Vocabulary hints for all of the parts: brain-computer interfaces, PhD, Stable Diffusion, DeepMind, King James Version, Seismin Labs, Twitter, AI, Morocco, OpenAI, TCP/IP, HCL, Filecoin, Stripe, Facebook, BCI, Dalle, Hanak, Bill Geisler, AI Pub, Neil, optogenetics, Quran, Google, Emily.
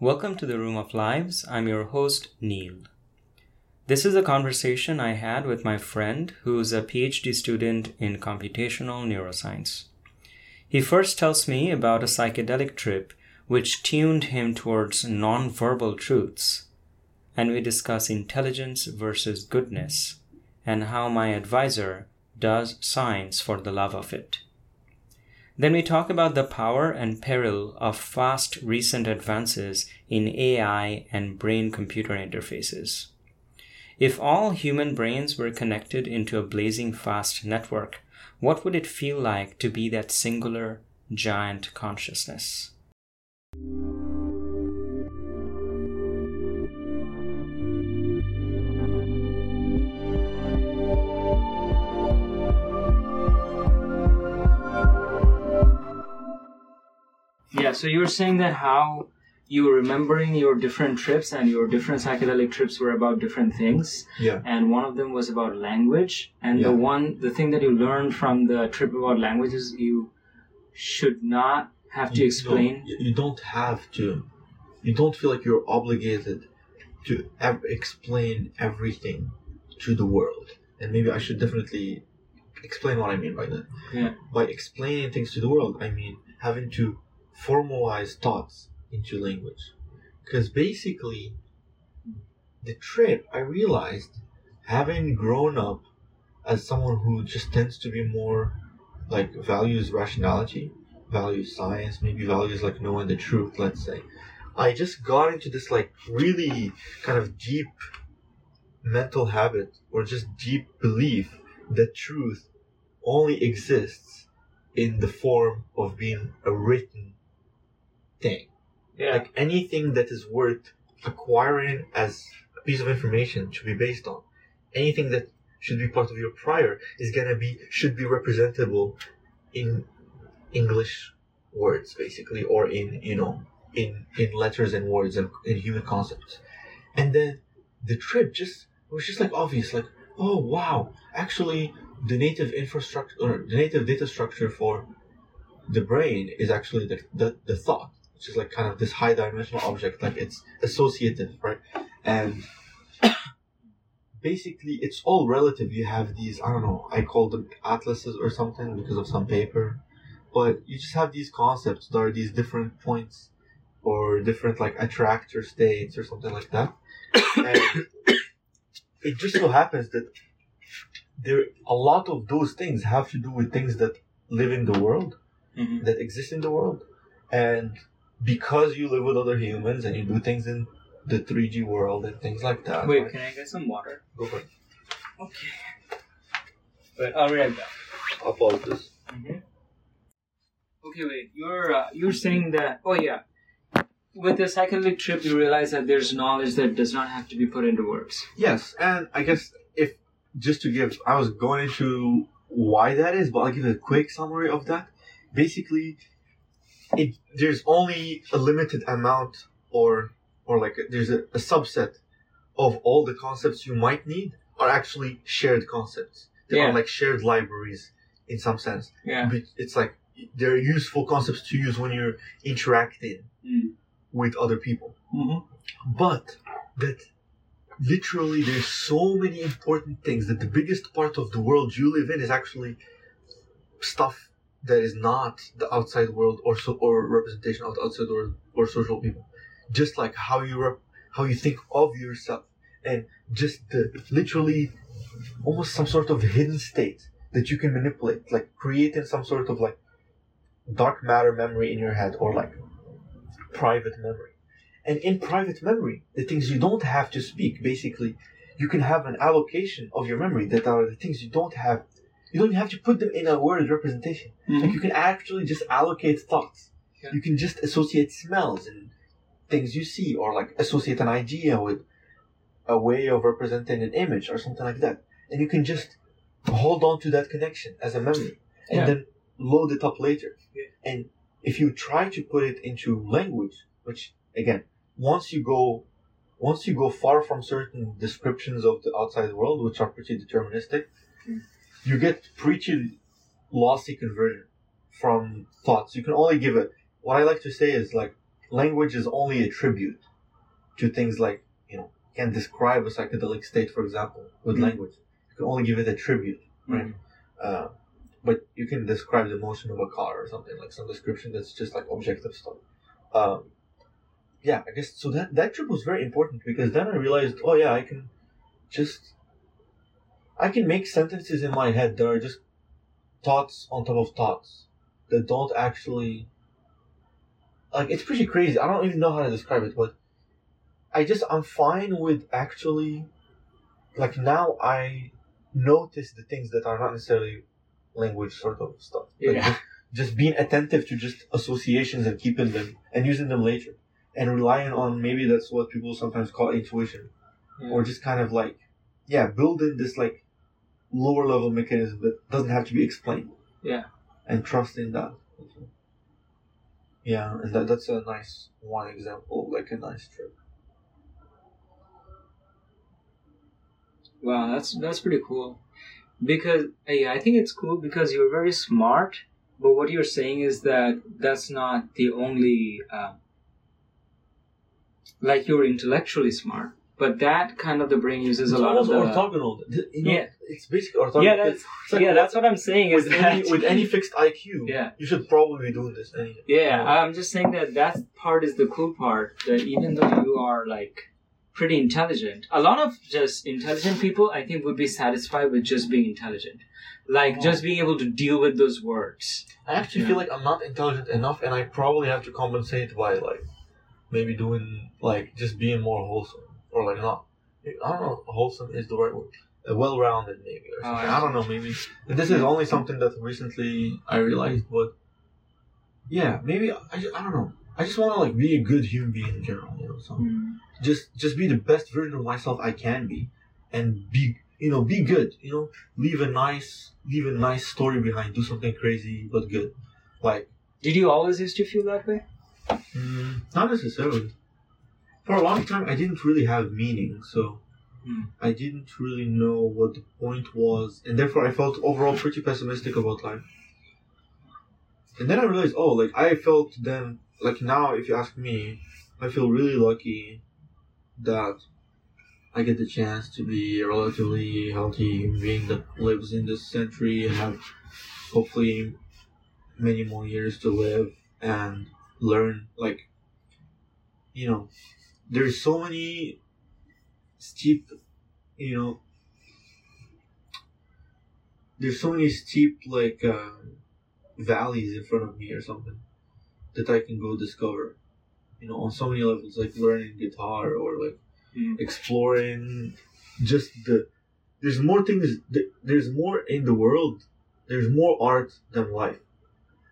Welcome to the Room of Lives. I'm your host, Neil. This is a conversation I had with my friend who is a PhD student in computational neuroscience. He first tells me about a psychedelic trip which tuned him towards nonverbal truths, and we discuss intelligence versus goodness and how my advisor does science for the love of it. Then we talk about the power and peril of fast recent advances in AI and brain-computer interfaces. If all human brains were connected into a blazing fast network, what would it feel like to be that singular giant consciousness? Yeah, so you were saying that how you were remembering your different trips and your different psychedelic trips were about different things. Yeah. And one of them was about language. And the thing that you learned from the trip about language is you should not have to explain. You don't have to. You don't feel like you're obligated to explain everything to the world. And maybe I should definitely explain what I mean by that. Yeah. By explaining things to the world, I mean having to formalize thoughts into language, because basically the trip I realized, having grown up as someone who just tends to be more like values rationality, values science, maybe values like knowing the truth, let's say, I just got into this like really kind of deep mental habit or just deep belief that truth only exists in the form of being a written thing. Yeah. Like anything that is worth acquiring as a piece of information should be based on. Anything that should be part of your prior is gonna be, should be representable in English words, basically, or in, you know, in letters and words and in human concepts. And then the trip just, it was just like obvious, like, oh wow, actually the native infrastructure or the native data structure for the brain is actually the thought, which is like kind of this high dimensional object, like it's associative, right? And basically it's all relative. You have these, I don't know, I call them atlases or something because of some paper, but you just have these concepts. There are these different points or different like attractor states or something like that. And it just so happens that there, a lot of those things have to do with things that live in the world, mm-hmm. that exist in the world. And because you live with other humans and you do things in the 3D world and things like that. Wait, right? Can I get some water? Go for it. Okay. But I'll read that. I'll pause this. Mm-hmm. Okay, wait. You're saying that... Oh, yeah. With the psychedelic trip, you realize that there's knowledge that does not have to be put into words. Yes, and I guess... Just to give, I was going into why that is, but I'll give a quick summary of that. Basically, there's only a limited amount or like there's a subset of all the concepts you might need are actually shared concepts. They are like shared libraries in some sense. Yeah. But it's like they're useful concepts to use when you're interacting with other people. Mm-hmm. But that... Literally, there's so many important things that the biggest part of the world you live in is actually stuff that is not the outside world or so, or representation of the outside world or social people. Just like how you think of yourself and just the literally almost some sort of hidden state that you can manipulate, like creating some sort of like dark matter memory in your head or like private memory. And in private memory, the things you don't have to speak, basically, you can have an allocation of your memory that are the things you don't have. You don't have to put them in a word representation. Mm-hmm. Like you can actually just allocate thoughts. Yeah. You can just associate smells and things you see, or like associate an idea with a way of representing an image or something like that. And you can just hold on to that connection as a memory and then load it up later. Yeah. And if you try to put it into language, which again, once you go far from certain descriptions of the outside world, which are pretty deterministic, you get pretty lossy conversion from thoughts. You can only give it. What I like to say is like language is only a tribute to things like, can't describe a psychedelic state, for example, with language. You can only give it a tribute, right? But you can describe the motion of a car or something, like some description that's just like objective stuff. Yeah, I guess, so that trip was very important, because then I realized, oh yeah, I can make sentences in my head that are just thoughts on top of thoughts that don't actually, like, it's pretty crazy. I don't even know how to describe it, but I'm fine with actually, like, now I notice the things that are not necessarily language sort of stuff. Like, yeah. Just being attentive to just associations and keeping them and using them later and relying on, maybe that's what people sometimes call intuition, or just kind of like, building this like lower level mechanism that doesn't have to be explained. Yeah. And trusting that. Yeah, and that's a nice one example, like a nice trip. Wow, that's pretty cool. Because I think it's cool because you're very smart, but what you're saying is that that's not the only, like, you're intellectually smart, but that kind of the brain uses it's a lot of the... It's orthogonal. It's basically orthogonal. Yeah, that's what I'm saying. Is with any fixed IQ, you should probably do this anyway. Yeah, I'm just saying that part is the cool part, that even though you are, like, pretty intelligent. A lot of just intelligent people, I think, would be satisfied with just being intelligent. Like, just being able to deal with those words. I actually feel like I'm not intelligent enough, and I probably have to compensate by, like, maybe doing, like, just being more wholesome. Or, like, not. I don't know if wholesome is the right word. Well-rounded, maybe. Or something. I don't know, maybe. And this is only something that recently I realized, but... Yeah, maybe, I don't know. I just want to, like, be a good human being in general, so... Just be the best version of myself I can be, and be good, leave a nice story behind, do something crazy, but good. Like, did you always used to feel that way? Not necessarily. For a long time, I didn't really have meaning, so I didn't really know what the point was, and therefore I felt overall pretty pessimistic about life. And then I realized, now if you ask me, I feel really lucky that I get the chance to be a relatively healthy human being that lives in this century and have hopefully many more years to live and learn. Like, there's so many steep, like, valleys in front of me or something that I can go discover. On so many levels, like learning guitar or like exploring just there's more things, there's more in the world, there's more art than life.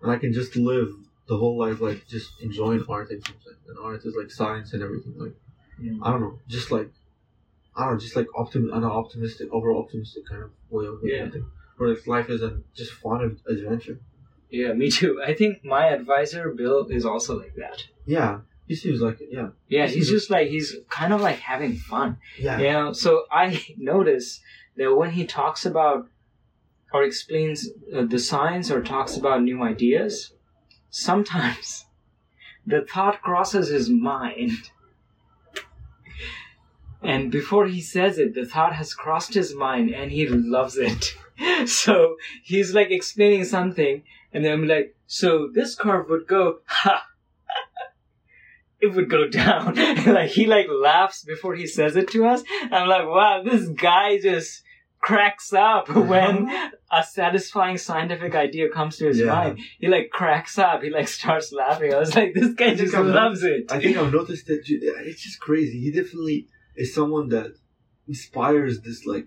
And I can just live the whole life, like, just enjoying art and something. And art is like science and everything. Like, I don't know, just like, overall optimistic kind of way of doing things. Where like life is just fun of adventure. Yeah, me too. I think my advisor, Bill, is also like that. Yeah. He seems like it, yeah. Yeah, he's just like, he's kind of like having fun. Yeah. So I notice that when he talks about or explains the science or talks about new ideas, sometimes the thought crosses his mind. And before he says it, the thought has crossed his mind and he loves it. So he's like explaining something and then I'm like, so this curve would go, ha! It would go down. Like, he like laughs before he says it to us. I'm like, wow, this guy just cracks up when a satisfying scientific idea comes to his mind. He like cracks up. He like starts laughing. I was like, this guy just loves it. I think I've noticed that it's just crazy. He definitely is someone that inspires this, like,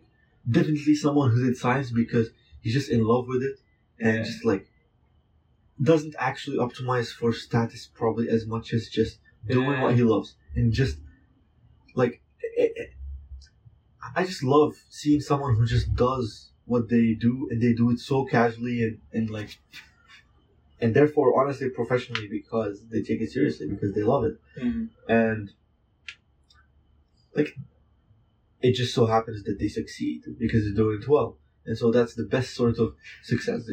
definitely someone who's in science because he's just in love with it and just like doesn't actually optimize for status probably as much as just doing what he loves, and just like I just love seeing someone who just does what they do, and they do it so casually and like, and therefore honestly professionally, because they take it seriously because they love it. And like, it just so happens that they succeed because they're doing it well, and so that's the best sort of success.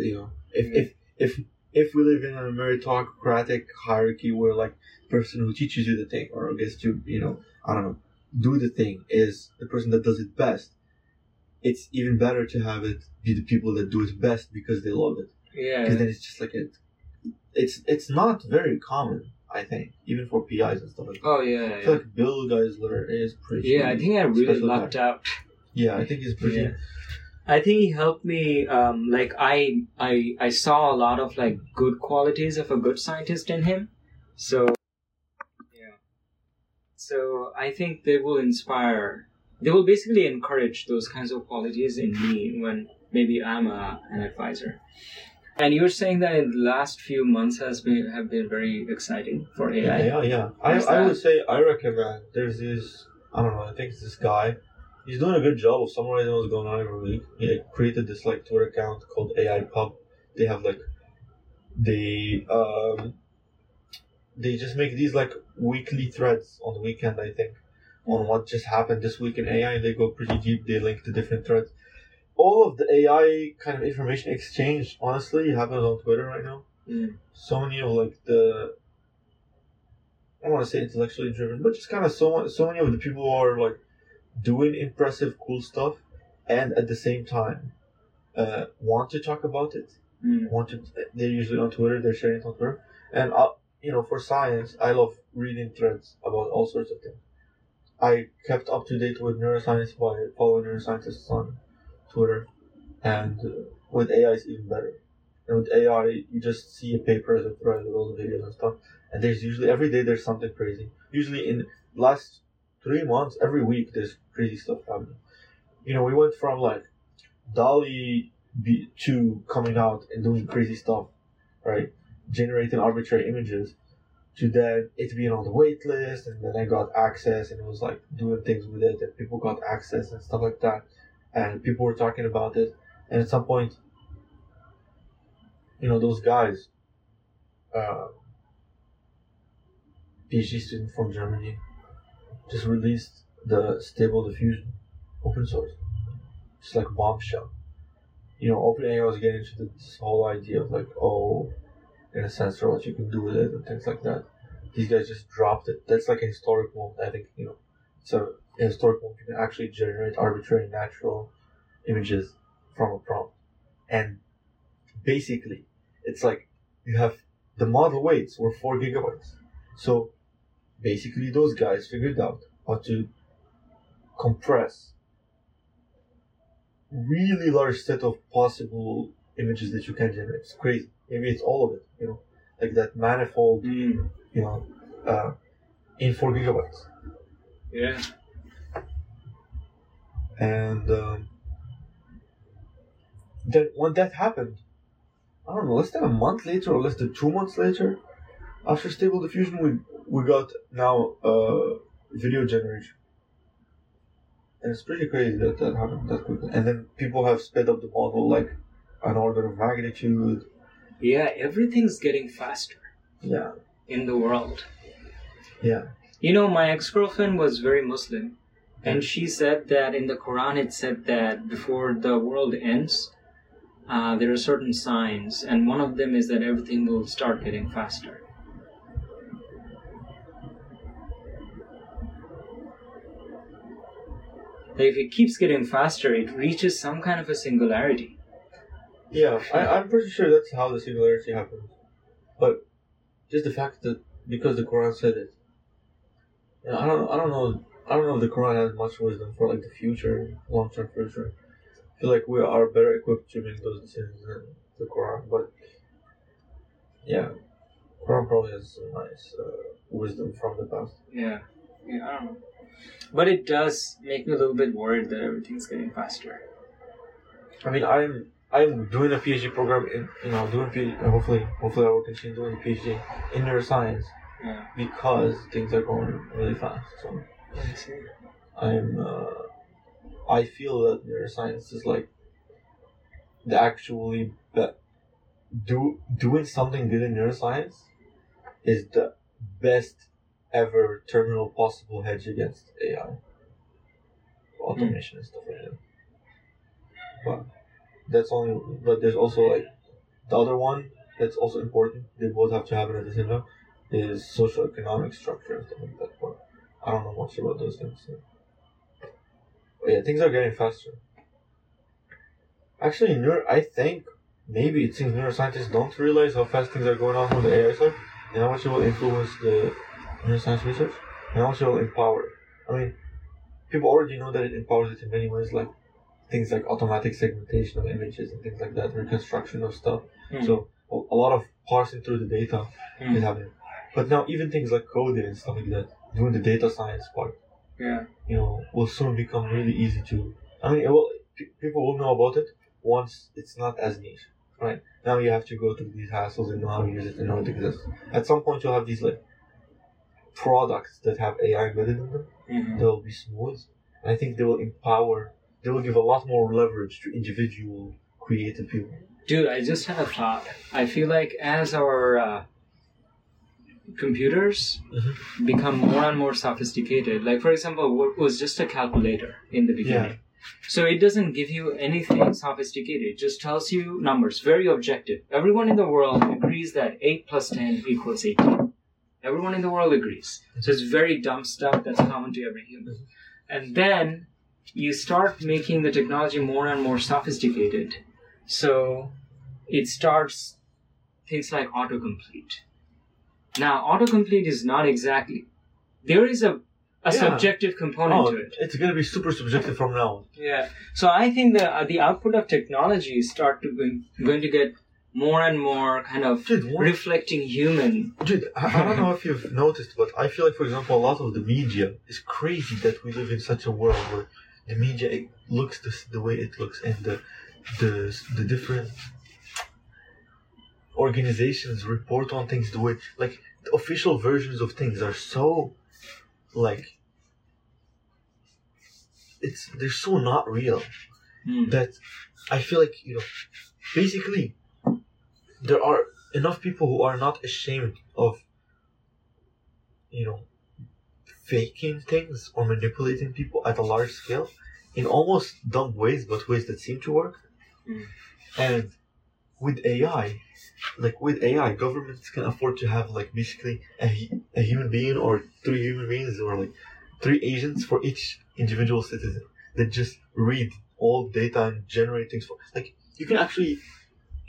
If if we live in a meritocratic hierarchy where like the person who teaches you the thing or gets to, you know, I don't know, do the thing is the person that does it best, it's even better to have it be the people that do it best because they love it. Yeah. Because then it's just like it's not very common, I think, even for PIs and stuff like that. Oh yeah. I feel like Bill Geisler is pretty. Yeah, I think I really lucked out. Yeah, I think he's pretty. Yeah. I think he helped me. Like I saw a lot of like good qualities of a good scientist in him. So yeah. So I think they will inspire. They will basically encourage those kinds of qualities in me when maybe I'm an advisor. And you're saying that in the last few months have been very exciting for AI. Yeah. I would say I recommend. There's this, I don't know, I think it's this guy. He's doing a good job of summarizing what's going on every week. He like, created this like Twitter account called AI Pub. They have like they just make these like weekly threads on the weekend, I think, on what just happened this week in AI. They go pretty deep. They link to different threads. All of the AI kind of information exchange, honestly, happens on Twitter right now. Mm. So many of like the, I don't want to say intellectually driven, but just kind of so many of the people who are like doing impressive, cool stuff, and at the same time, want to talk about it. Mm. They're usually on Twitter. They're sharing it on Twitter. And you know, for science, I love reading threads about all sorts of things. I kept up to date with neuroscience by following neuroscientists on Twitter, and with AI it's even better. And with AI, you just see a paper as a thread with all the videos and stuff, and there's usually, every day there's something crazy. Usually in the last 3 months, every week there's crazy stuff happening. You know, we went from like Dalle 2 coming out and doing crazy stuff, right? Generating arbitrary images, to then it being on the wait list, and then I got access and it was like doing things with it, and people got access and stuff like that. And people were talking about it. And at some point, you know, those guys, PhD student from Germany, just released the Stable Diffusion open source. Just like bombshell. You know, OpenAI was getting into this whole idea of like, oh, in a sense, for what you can do with it and things like that. These guys just dropped it. That's like a historic moment, I think, you know. So historical, you can actually generate arbitrary natural images from a prompt. And basically, it's like you have the model weights were 4 gigabytes. So basically, those guys figured out how to compress really large set of possible images that you can generate. It's crazy. Maybe it's all of it, you know, like that manifold, you know, in 4 gigabytes. Yeah. And then when that happened, I don't know, less than a month later or less than 2 months later, after Stable Diffusion, we got now video generation. And it's pretty crazy that that happened that quickly. And then people have sped up the model like an order of magnitude. Yeah, everything's getting faster. Yeah. In the world. Yeah. You know, my ex-girlfriend was very Muslim. And she said that in the Quran, it said that before the world ends, there are certain signs. And one of them is that everything will start getting faster. Like if it keeps getting faster, it reaches some kind of a singularity. Yeah, I'm pretty sure that's how the singularity happens. But just the fact that because the Quran said it, you know, I don't know if the Quran has much wisdom for like the future, long-term future. I feel like we are better equipped to make those decisions than the Quran, but yeah, Quran probably has some nice wisdom from the past. Yeah, I don't know. But it does make me a little bit worried that everything's getting faster. I mean, I'm doing a PhD program in, you know, doing PhD, hopefully I will continue doing a PhD in neuroscience because things are going really fast. So. I feel that neuroscience is like the actually doing something good in neuroscience is the best ever terminal possible hedge against AI automation and stuff like that. But there's also like the other one that's also important. They both have to happen at the same time. Is social economic structure and stuff like that. But I don't know much about those things. So. But yeah, things are getting faster. Actually, I think maybe it seems neuroscientists don't realize how fast things are going on from the AI side, and how much it will influence the neuroscience research, and how much it will empower it. I mean, people already know that it empowers it in many ways, like things like automatic segmentation of images and things like that, reconstruction of stuff. So a lot of parsing through the data is happening. But now even things like coding and stuff like that, doing the data science part, you know, will soon become really easy to. I mean, it will, people will know about it once it's not as niche, right? Now you have to go through these hassles and know how to use it and know it exists. At some point, you'll have these like products that have AI embedded in them. They'll be smooth, and I think they will empower. They will give a lot more leverage to individual creative people. Dude, I just had a thought. I feel like as our computers become more and more sophisticated, like for example, what was just a calculator in the beginning. So it doesn't give you anything sophisticated. It just tells you numbers, very objective. Everyone in the world agrees that 8 plus 10 equals 18. Everyone in the world agrees. So it's very dumb stuff that's common to every human. And then you start making the technology more and more sophisticated. So it starts things like autocomplete. Now, autocomplete is not exactly... There is a subjective component to it. It's going to be super subjective from now on. Yeah. So I think the output of technology start to going to get more and more kind of reflecting human. Dude, I don't know if you've noticed, but I feel like, for example, a lot of the media is crazy that we live in such a world where the media it looks the way it looks, and the different organizations report on things the way, like, the official versions of things are so, like, they're so not real that I feel like, you know, basically there are enough people who are not ashamed of, you know, faking things or manipulating people at a large scale in almost dumb ways, but ways that seem to work. And with AI, governments can afford to have, like, basically a human being or 3 human beings or, like, 3 agents for each individual citizen that just read all data and generate things for, like, you can actually,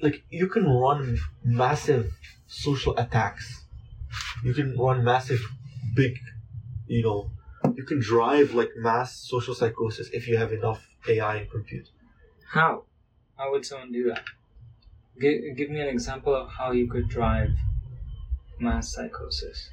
like, you can run massive social attacks. You can run massive, big, you know, you can drive, like, mass social psychosis if you have enough AI and compute. How? How would someone do that? Give me an example of how you could drive mass psychosis.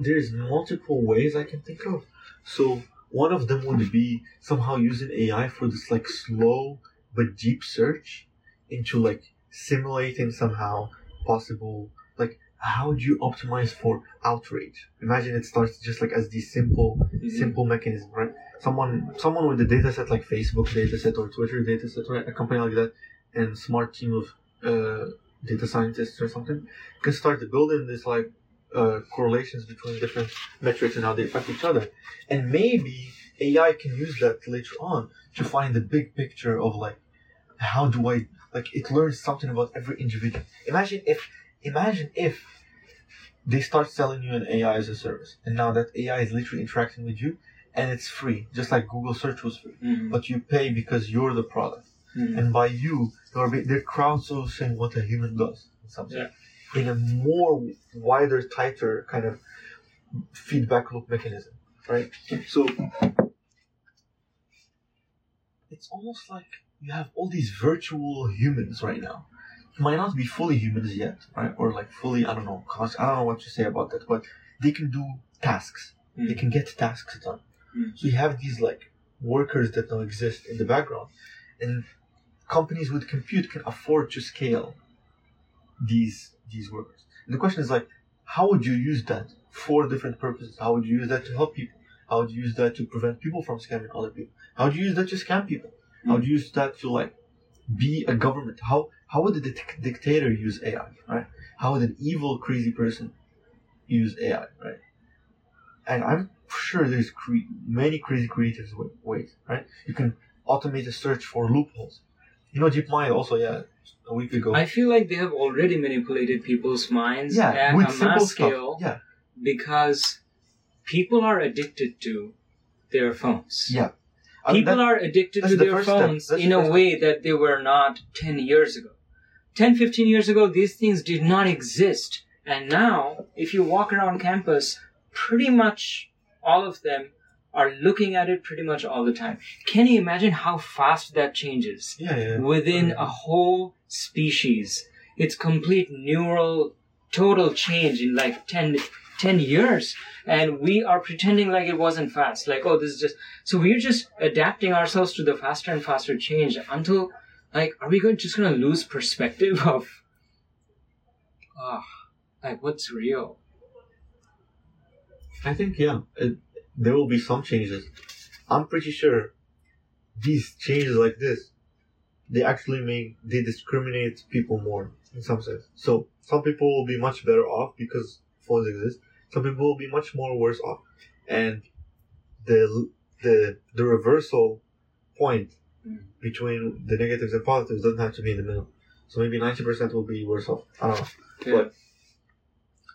There's multiple ways I can think of. So one of them would be somehow using AI for this, like, slow but deep search into, like, simulating somehow possible, like, how do you optimize for outrage? Imagine it starts just, like, as the simple mechanism, right? Someone with a data set like Facebook data set or Twitter data set, right? A company like that and smart team of data scientists or something can start building this, like, correlations between different metrics and how they affect each other. And maybe AI can use that later on to find the big picture of, like, how do I, like, it learns something about every individual. Imagine if they start selling you an AI as a service, and now that AI is literally interacting with you, and it's free, just like Google search was free, but you pay because you're the product. And by you, they're crowdsourcing what a human does in some sense, in a more wider, tighter kind of feedback loop mechanism, right? So it's almost like you have all these virtual humans right now. Might not be fully humans yet, right? Or, like, fully, I don't know what to say about that, but they can do tasks. They can get tasks done. So you have these, like, workers that now exist in the background, and companies with compute can afford to scale these workers. And the question is, like, how would you use that for different purposes? How would you use that to help people? How would you use that to prevent people from scamming other people? How would you use that to scam people? How would you use that to, like, be a government? How would the dictator use AI, right? How would an evil, crazy person use AI, right? And I'm sure there's many crazy creative ways, right? You can automate a search for loopholes. You know, DeepMind also, yeah, a week ago. I feel like they have already manipulated people's minds at a mass scale because people are addicted to their phones. Yeah. People are addicted to their phones in a way that they were not 10 years ago. 10, 15 years ago, these things did not exist. And now, if you walk around campus, pretty much all of them are looking at it pretty much all the time. Can you imagine how fast that changes within a whole species? It's complete neural, total change in like 10 years. And we are pretending like it wasn't fast. Like, oh, this is just... So we're just adapting ourselves to the faster and faster change until, like, are we just going to lose perspective of, like, what's real? I think, there will be some changes. I'm pretty sure these changes like this, they actually make, they discriminate people more in some sense. So some people will be much better off because phones exist. Some people will be much more worse off. And the reversal point between the negatives and positives doesn't have to be in the middle. So maybe 90% will be worse off. I don't know.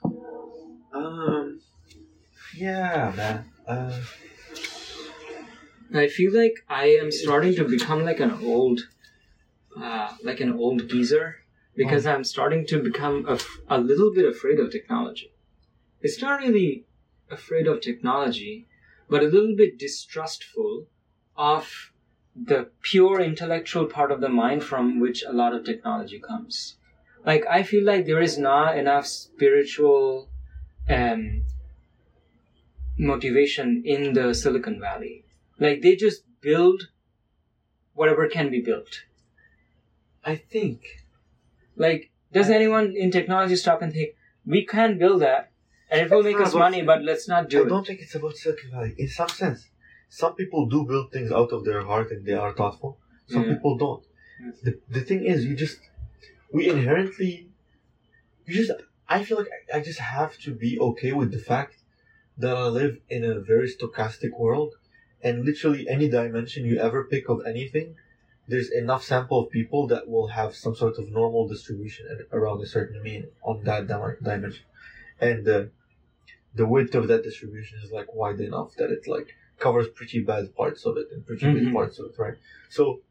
Yeah. But, yeah, man. I feel like I am starting to become like an old geezer because I'm starting to become a little bit afraid of technology. It's not really afraid of technology, but a little bit distrustful of the pure intellectual part of the mind from which a lot of technology comes. Like, I feel like there is not enough spiritual motivation in the Silicon Valley. Like, they just build whatever can be built. I think. Like, does anyone in technology stop and think, we can build that, and it will make us money, but let's not do it. I don't think it's about Silicon Valley. In some sense, some people do build things out of their heart and they are thoughtful. Some people don't. The thing is, I feel like I just have to be okay with the fact that I live in a very stochastic world, and literally any dimension you ever pick of anything, there's enough sample of people that will have some sort of normal distribution around a certain mean on that dimension. And the width of that distribution is like wide enough that it like covers pretty bad parts of it and pretty good parts of it, right? So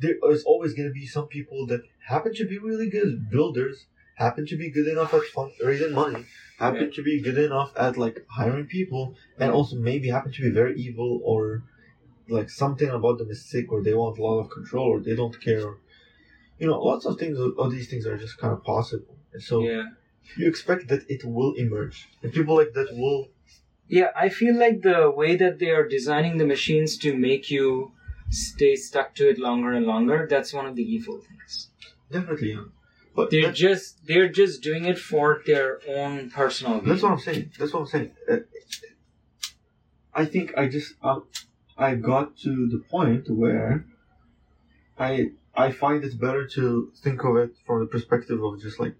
there is always going to be some people that happen to be really good builders, happen to be good enough at raising money, happen to be good enough at like hiring people, and also maybe happen to be very evil, or like something about them is sick, or they want a lot of control, or they don't care. You know, lots of things, all these things are just kind of possible. And so you expect that it will emerge. And people like that will... Yeah, I feel like the way that they are designing the machines to make you stay stuck to it longer and longer, that's one of the evil things. Definitely, yeah. But they're just doing it for their own personal gain. That's what I'm saying. I think I got to the point where I find it better to think of it from the perspective of just like,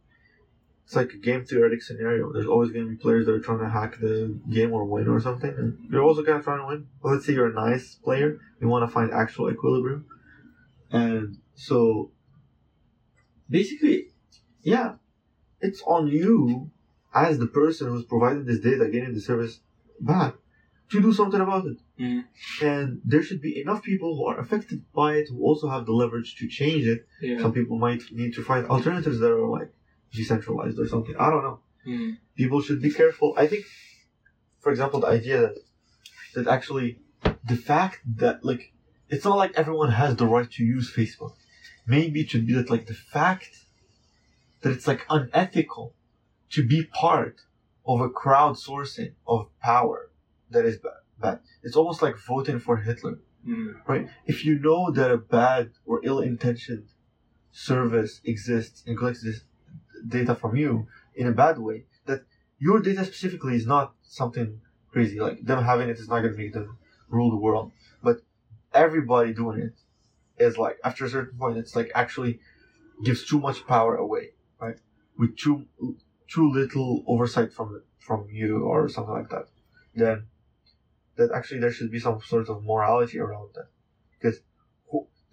it's like a game theoretic scenario. There's always going to be players that are trying to hack the game or win or something. And you're also going to try to win. Well, let's say you're a nice player. You want to find actual equilibrium. And so... basically, yeah, it's on you as the person who's provided this data, getting the service back, to do something about it. And there should be enough people who are affected by it who also have the leverage to change it. Yeah. Some people might need to find alternatives that are like decentralized or something. I don't know. People should be careful. I think, for example, the idea that actually the fact that like it's not like everyone has the right to use Facebook. Maybe it should be that, like, the fact that it's, like, unethical to be part of a crowdsourcing of power that is bad. It's almost like voting for Hitler, right? If you know that a bad or ill-intentioned service exists and collects this data from you in a bad way, that your data specifically is not something crazy. Like, them having it is not going to make them rule the world. But everybody doing it is like, after a certain point, it's like actually gives too much power away, right? With too little oversight from you or something like that. Then, that actually there should be some sort of morality around that. Because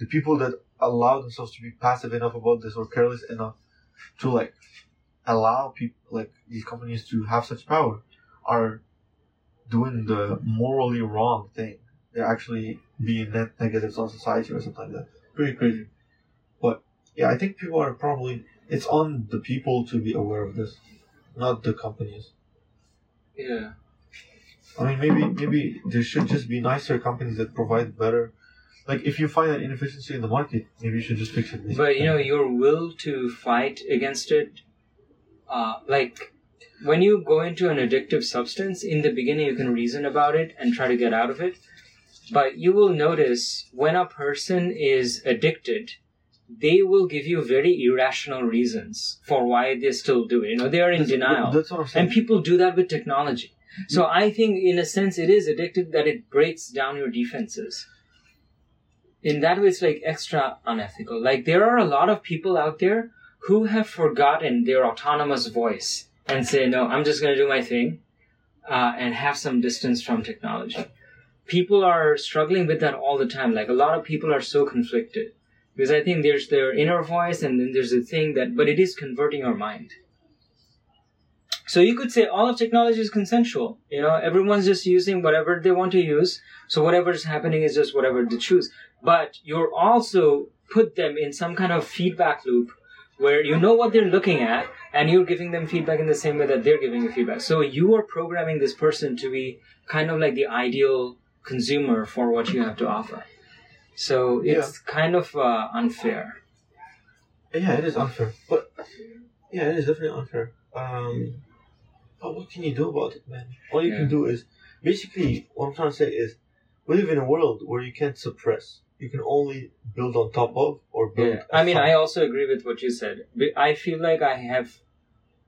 the people that allow themselves to be passive enough about this or careless enough to like allow people like these companies to have such power are doing the morally wrong thing. They're actually being net negatives on society or something like that. Pretty crazy. But yeah, I think people are probably, it's on the people to be aware of this, not the companies. Yeah. I mean, maybe there should just be nicer companies that provide better. Like, if you find an inefficiency in the market, maybe you should just fix it. But, you know, your will to fight against it, like, when you go into an addictive substance, in the beginning you can reason about it and try to get out of it. But you will notice when a person is addicted, they will give you very irrational reasons for why they still do it. You know, they are in denial. That's what I'm saying. And people do that with technology. So I think, in a sense, it is addictive that it breaks down your defenses. In that way, it's like extra unethical. Like, there are a lot of people out there who have forgotten their autonomous voice and say, no, I'm just going to do my thing and have some distance from technology. People are struggling with that all the time. Like, a lot of people are so conflicted. Because I think there's their inner voice and then there's a thing that... But it is converting your mind. So you could say all of technology is consensual. You know, everyone's just using whatever they want to use. So whatever's happening is just whatever they choose. But you're also put them in some kind of feedback loop where you know what they're looking at and you're giving them feedback in the same way that they're giving you feedback. So you are programming this person to be kind of like the ideal consumer for what you have to offer. So it's kind of unfair. Yeah, it is unfair. But yeah, it is definitely unfair. But what can you do about it, man? All you can do is, basically, what I'm trying to say is, we live in a world where you can't suppress. You can only build on top of or build. Yeah. I mean, I also agree with what you said. I feel like I have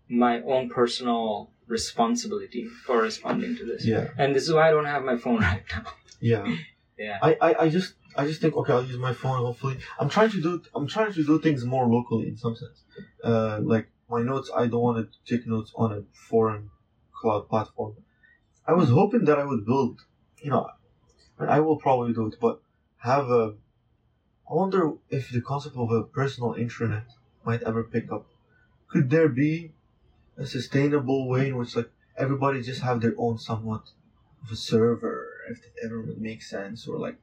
my own personal responsibility for responding to this. Yeah. And this is why I don't have my phone right now. Yeah. Yeah. I just think, okay, I'll use my phone. Hopefully, I'm trying to do things more locally in some sense. Like my notes, I don't want to take notes on a foreign cloud platform. I was hoping that I would build, you know, and I will probably do it, but I wonder if the concept of a personal intranet might ever pick up. Could there be a sustainable way in which, like, everybody just have their own somewhat of a server, if that ever would make sense, or, like,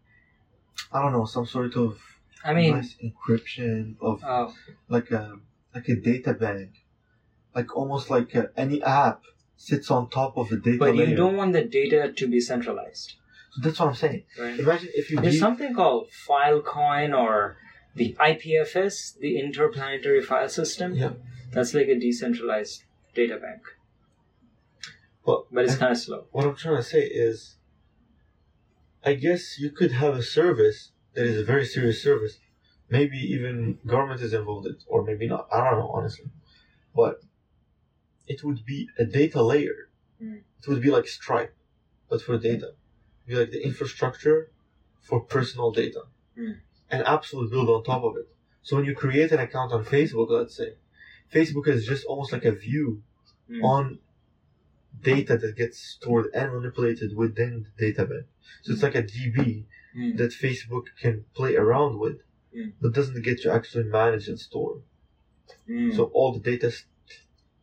I don't know, some sort of nice encryption of like a data bank, like almost like any app sits on top of a data layer. But you don't want the data to be centralized. So that's what I'm saying. Right. Imagine if you there's something called Filecoin or the IPFS, the Interplanetary File System. Yeah, that's like a decentralized data bank. But it's kind of slow. What I'm trying to say is, I guess you could have a service that is a very serious service. Maybe even government is involved in it, or maybe not. I don't know, honestly. But it would be a data layer. Mm. It would be like Stripe, but for data. Be like the infrastructure for personal data, and absolute build on top of it. So when you create an account on Facebook, let's say, Facebook is just almost like a view on data that gets stored and manipulated within the data bank. So it's like a DB that Facebook can play around with, but doesn't get to actually manage and store. So all the data,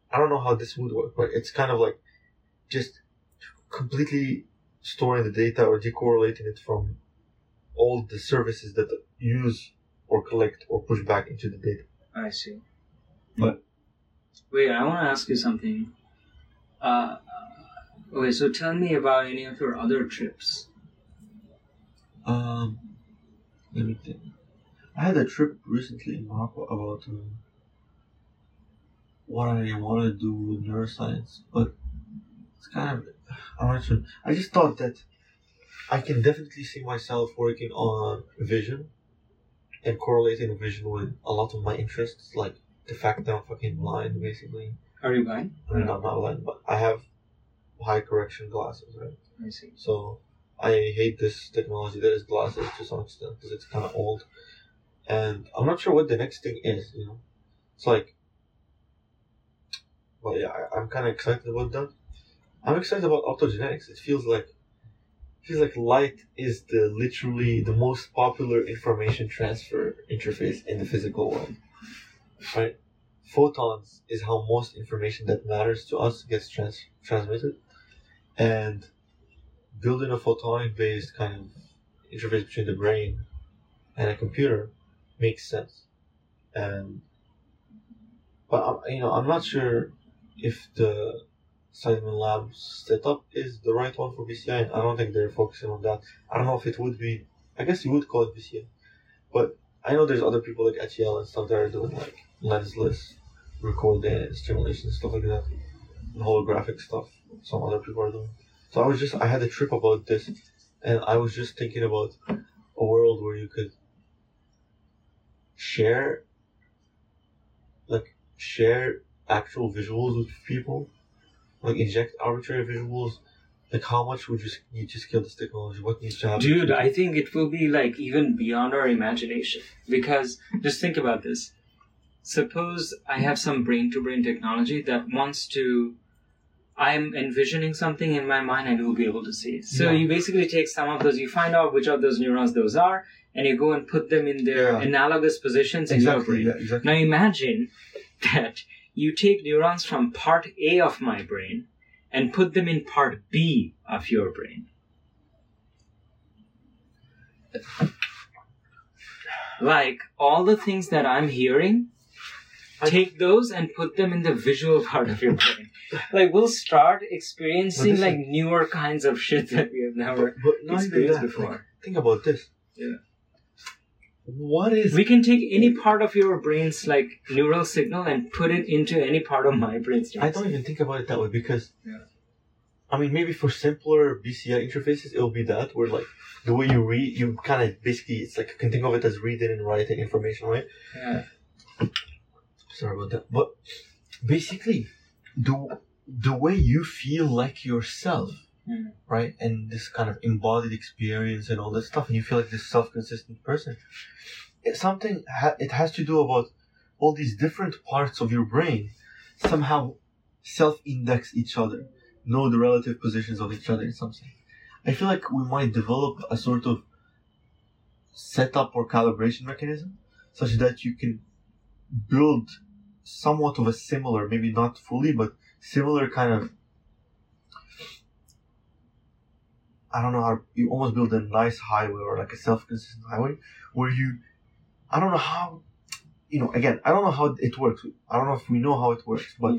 I don't know how this would work, but it's kind of like just completely storing the data or decorrelating it from all the services that use or collect or push back into the data. I see. But wait, I want to ask you something. Okay, so tell me about any of your other trips. Let me think. I had a trip recently in Morocco about what I want to do with neuroscience, but it's kind of... I'm not sure. I just thought that I can definitely see myself working on vision and correlating vision with a lot of my interests, like the fact that I'm fucking blind, basically. Are you blind? No, I'm not blind, but I have high correction glasses, right? I see. So I hate this technology that is glasses to some extent because it's kind of old, and I'm not sure what the next thing is. You know, it's like, but yeah, I'm kind of excited about that. I'm excited about optogenetics. It feels like She's like, light is the literally the most popular information transfer interface in the physical world, right? Photons is how most information that matters to us gets transmitted. And building a photonic-based kind of interface between the brain and a computer makes sense. And but I'm not sure if the Seismin Labs setup is the right one for BCI, and I don't think they're focusing on that. I don't know if it would be. I guess you would call it BCI, but I know there's other people like HCL and stuff that are doing like lensless recording, stimulation, stuff like that, and holographic stuff. Some other people are doing. So I had a trip about this, and I was just thinking about a world where you could share actual visuals with people, like inject arbitrary visuals. Like, how much would you need to scale this technology? What needs to happen? Dude, I think it will be like even beyond our imagination, because just think about this. Suppose I have some brain-to-brain technology that wants to. I'm envisioning something in my mind and you'll be able to see it. So you basically take some of those, you find out which of those neurons those are, and you go and put them in their analogous positions in your brain. Yeah, exactly. Now imagine that you take neurons from part A of my brain and put them in part B of your brain. Like, all the things that I'm hearing, take those and put them in the visual part of your brain. Like, we'll start experiencing like newer kinds of shit that we have never experienced before. Like, think about this. Yeah. What is? We can take any part of your brain's like neural signal and put it into any part of my brain's. I don't even think about it that way because, I mean, maybe for simpler BCI interfaces, it'll be that where like the way you read, you kind of basically it's like you can think of it as reading and writing information, right? Yeah. Sorry about that, but basically, the way you feel like yourself, right, and this kind of embodied experience and all that stuff, and you feel like this self-consistent person, it has to do about all these different parts of your brain somehow self-index each other, know the relative positions of each other in some sense. I feel like we might develop a sort of setup or calibration mechanism such that you can build somewhat of a similar, maybe not fully, but similar kind of, I don't know how, you almost build a nice highway or like a self-consistent highway where you, I don't know how, again, I don't know how it works. I don't know if we know how it works, but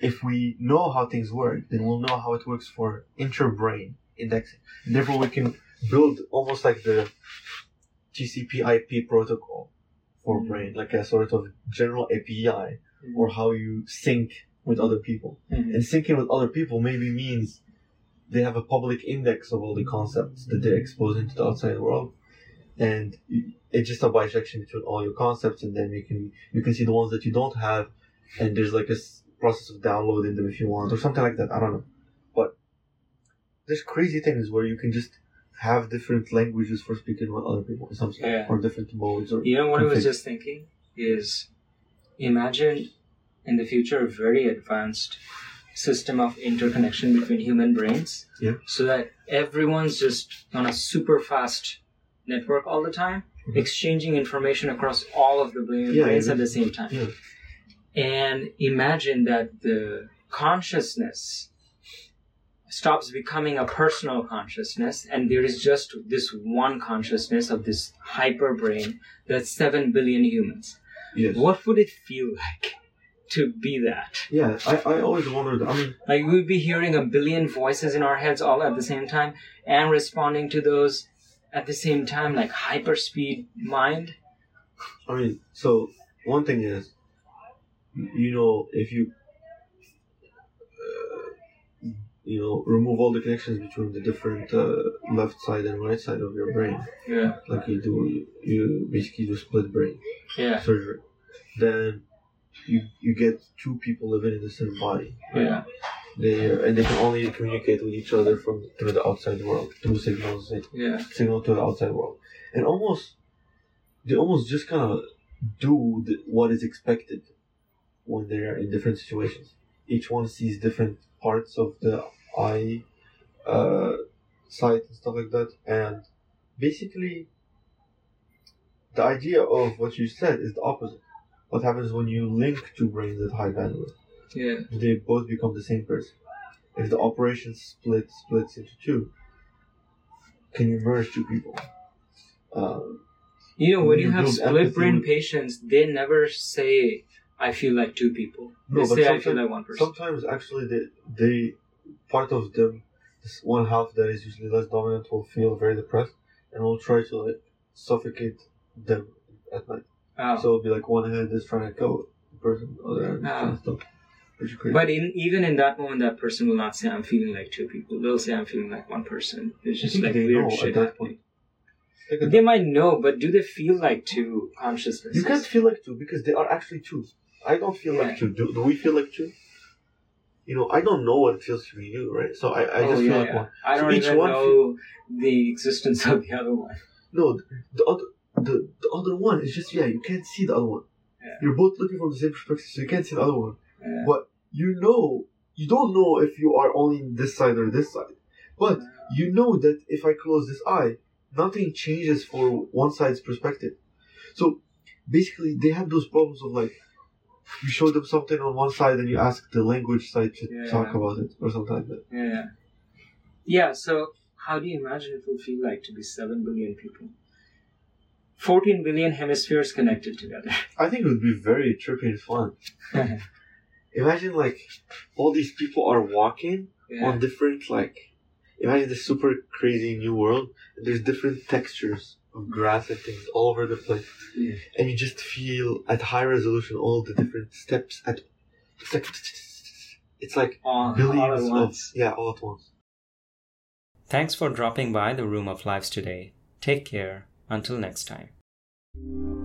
if we know how things work, then we'll know how it works for inter-brain indexing. Therefore, we can build almost like the TCP/IP protocol for brain, like a sort of general API or how you sync with other people. And syncing with other people maybe means they have a public index of all the concepts that they're exposing to the outside world. And it's just a bisection between all your concepts, and then you can see the ones that you don't have, and there's like a process of downloading them if you want, or something like that. I don't know. But there's crazy things where you can just have different languages for speaking with other people in some sort, or different modes. Or what I was just thinking is, imagine in the future a very advanced system of interconnection between human brains, so that everyone's just on a super fast network all the time, exchanging information across all of the brains at the same time. Yeah. And imagine that the consciousness stops becoming a personal consciousness, and there is just this one consciousness of this hyperbrain that's 7 billion humans. Yes. What would it feel like to be that? Yeah, I always wondered. I mean, like, we'd be hearing a billion voices in our heads all at the same time and responding to those at the same time, like hyperspeed mind. I mean, so one thing is, if you remove all the connections between the different left side and right side of your brain. Yeah. Like you do, you basically do split brain surgery. Then you get two people living in the same body. Right? Yeah. They can only communicate with each other through the outside world, through signals. Signal to the outside world, and they just kind of do what is expected when they are in different situations. Each one sees different parts of the eye site and stuff like that. And basically, the idea of what you said is the opposite. What happens when you link two brains at high bandwidth? Yeah. Do they both become the same person? If the operation splits into two, can you merge two people? You know, when you have split brain patients, they never say, I feel like two people. They say, I feel like one person. Sometimes, actually, they part of them, this one half that is usually less dominant, will feel very depressed and will try to like suffocate them at night. Oh. So it'll be like one hand is trying to kill the person, the other hand is trying to stop. But even in that moment, that person will not say, I'm feeling like two people. They'll say, I'm feeling like one person. It's just like weird shit at that point. They might know, but do they feel like two consciousnesses? You can't feel like two because they are actually two. I don't feel like two. Do we feel like two? You know, I don't know what it feels to be you, right? So I just feel like one. I don't even know the existence of the other one. No, the other one is just, you can't see the other one. Yeah. You're both looking from the same perspective, so you can't see the other one. Yeah. But you know, you don't know if you are only this side or this side. But you know that if I close this eye, nothing changes for one side's perspective. So basically, they have those problems of like, you show them something on one side and you ask the language side to talk about it or something like that. Yeah. Yeah, so how do you imagine it would feel like to be 7 billion people? 14 billion hemispheres connected together. I think it would be very trippy and fun. Imagine like all these people are walking on different like... Imagine this super crazy new world. There's different textures of grass and things all over the place. Yeah. And you just feel at high resolution all the different steps. It's like billions of... Yeah, all at once. Thanks for dropping by the Room of Lives today. Take care. Until next time.